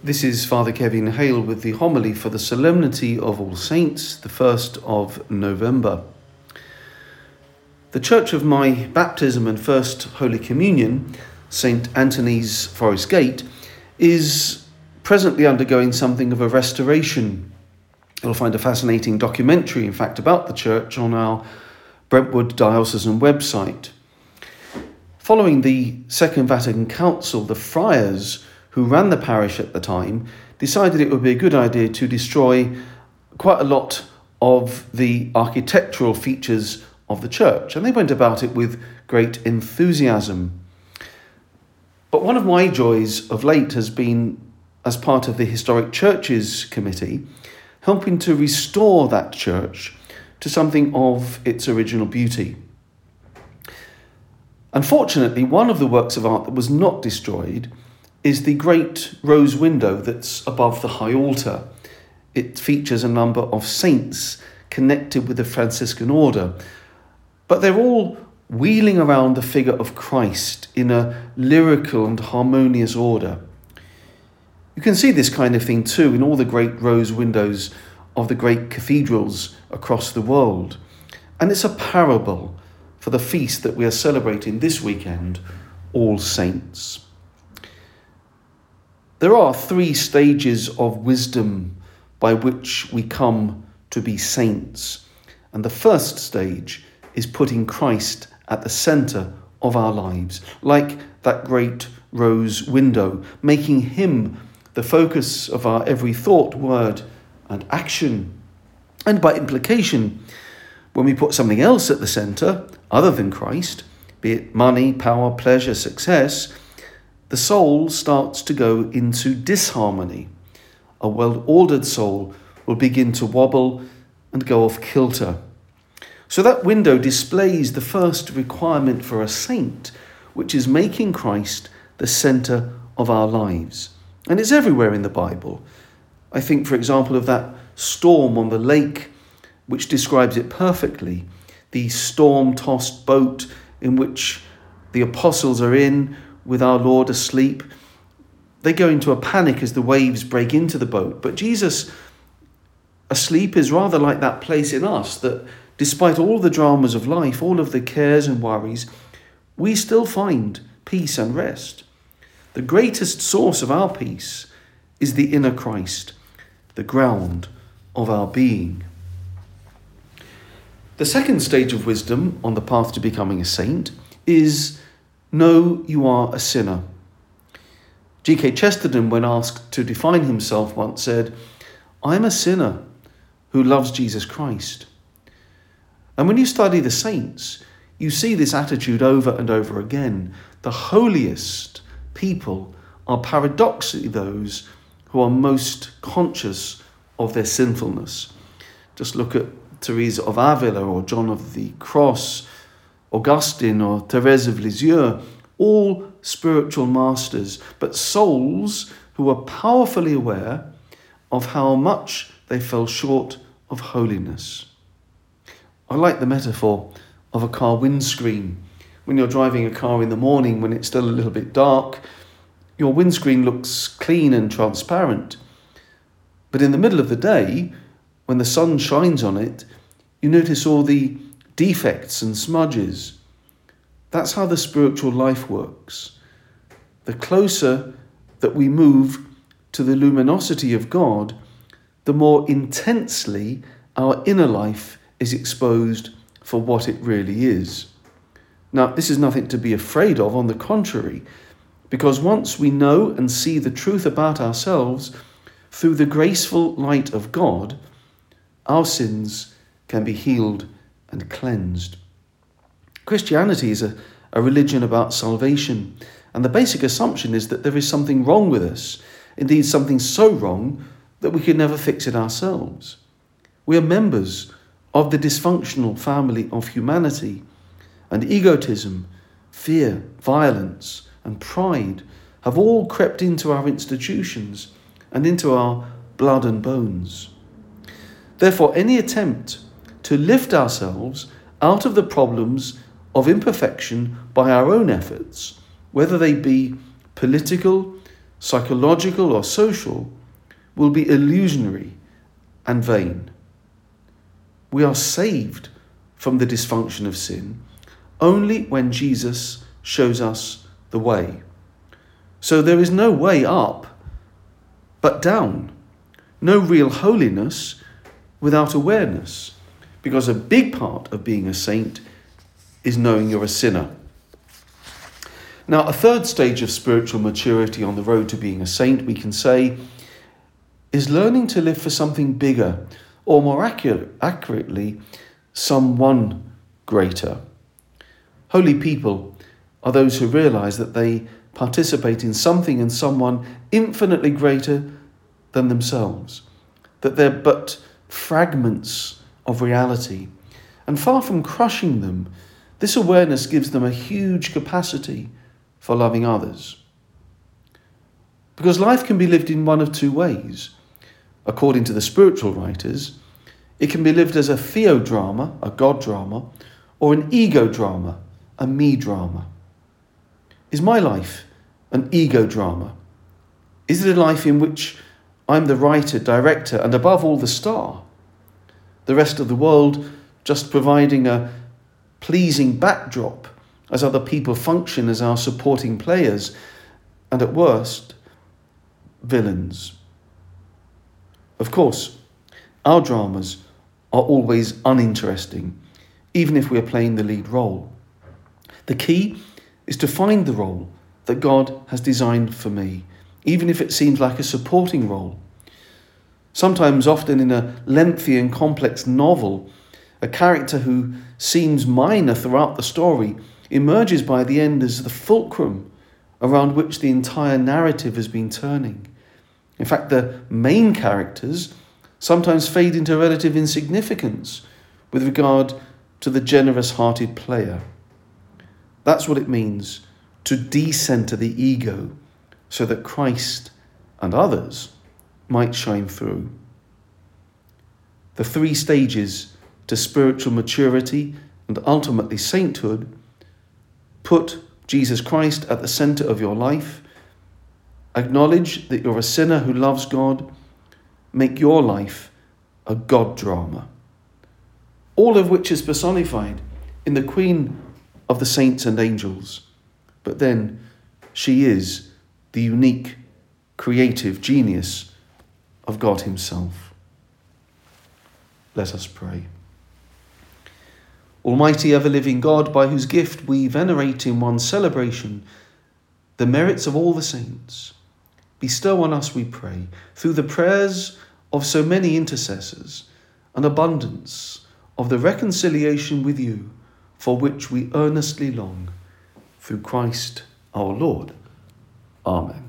This is Father Kevin Hale with the homily for the Solemnity of All Saints, the 1st of November. The church of my baptism and first Holy Communion, St. Anthony's Forest Gate, is presently undergoing something of a restoration. You'll find a fascinating documentary, in fact, about the church on our Brentwood Diocesan website. Following the Second Vatican Council, the friars who ran the parish at the time decided it would be a good idea to destroy quite a lot of the architectural features of the church, and they went about it with great enthusiasm. But one of my joys of late has been, as part of the Historic Churches Committee, helping to restore that church to something of its original beauty. Unfortunately, one of the works of art that was not destroyed is the great rose window that's above the high altar. It features a number of saints connected with the Franciscan order, but they're all wheeling around the figure of Christ in a lyrical and harmonious order. You can see this kind of thing too in all the great rose windows of the great cathedrals across the world. And it's a parable for the feast that we are celebrating this weekend, All Saints. There are three stages of wisdom by which we come to be saints. And the first stage is putting Christ at the centre of our lives, like that great rose window, making him the focus of our every thought, word and action. And by implication, when we put something else at the centre, other than Christ, be it money, power, pleasure, success, the soul starts to go into disharmony. A well-ordered soul will begin to wobble and go off kilter. So that window displays the first requirement for a saint, which is making Christ the centre of our lives. And it's everywhere in the Bible. I think, for example, of that storm on the lake, which describes it perfectly. The storm-tossed boat in which the apostles are in with our Lord asleep. They go into a panic as the waves break into the boat. But Jesus asleep is rather like that place in us that, despite all the dramas of life, all of the cares and worries, we still find peace and rest. The greatest source of our peace is the inner Christ, the ground of our being. The second stage of wisdom on the path to becoming a saint is, know you are a sinner. G.K. Chesterton, when asked to define himself, once said, "I am a sinner who loves Jesus Christ." And when you study the saints, you see this attitude over and over again. The holiest people are paradoxically those who are most conscious of their sinfulness. Just look at Teresa of Avila or John of the Cross, Augustine or Thérèse of Lisieux, all spiritual masters, but souls who were powerfully aware of how much they fell short of holiness. I like the metaphor of a car windscreen. When you're driving a car in the morning, when it's still a little bit dark, your windscreen looks clean and transparent. But in the middle of the day, when the sun shines on it, you notice all the defects and smudges. That's how the spiritual life works. The closer that we move to the luminosity of God, the more intensely our inner life is exposed for what it really is. Now, this is nothing to be afraid of, on the contrary, because once we know and see the truth about ourselves through the graceful light of God, our sins can be healed and cleansed. Christianity is a religion about salvation, and the basic assumption is that there is something wrong with us, indeed something so wrong that we could never fix it ourselves. We are members of the dysfunctional family of humanity, and egotism, fear, violence, and pride have all crept into our institutions and into our blood and bones. Therefore, any attempt to lift ourselves out of the problems of imperfection by our own efforts, whether they be political, psychological or social, will be illusionary and vain. We are saved from the dysfunction of sin only when Jesus shows us the way. So there is no way up but down, no real holiness without awareness, because a big part of being a saint is knowing you're a sinner. Now, a third stage of spiritual maturity on the road to being a saint, we can say, is learning to live for something bigger, or more accurately, someone greater. Holy people are those who realize that they participate in something and someone infinitely greater than themselves, that they're but fragments of reality. And far from crushing them, this awareness gives them a huge capacity for loving others. Because life can be lived in one of two ways. According to the spiritual writers, it can be lived as a theodrama, a God drama, or an ego drama, a me drama. Is my life an ego drama? Is it a life in which I'm the writer, director, and above all the star? The rest of the world just providing a pleasing backdrop as other people function as our supporting players and at worst, villains. Of course, our dramas are always uninteresting, even if we are playing the lead role. The key is to find the role that God has designed for me, even if it seems like a supporting role. Sometimes, often in a lengthy and complex novel, a character who seems minor throughout the story emerges by the end as the fulcrum around which the entire narrative has been turning. In fact, the main characters sometimes fade into relative insignificance with regard to the generous-hearted player. That's what it means to decenter the ego so that Christ and others might shine through. The three stages to spiritual maturity and ultimately sainthood put Jesus Christ at the centre of your life, acknowledge that you're a sinner who loves God, make your life a God drama. All of which is personified in the Queen of the Saints and Angels. But then she is the unique creative genius of God Himself. Let us pray. Almighty ever-living God, by whose gift we venerate in one celebration the merits of all the saints, bestow on us, we pray, through the prayers of so many intercessors, an abundance of the reconciliation with you, for which we earnestly long, through Christ our Lord. Amen.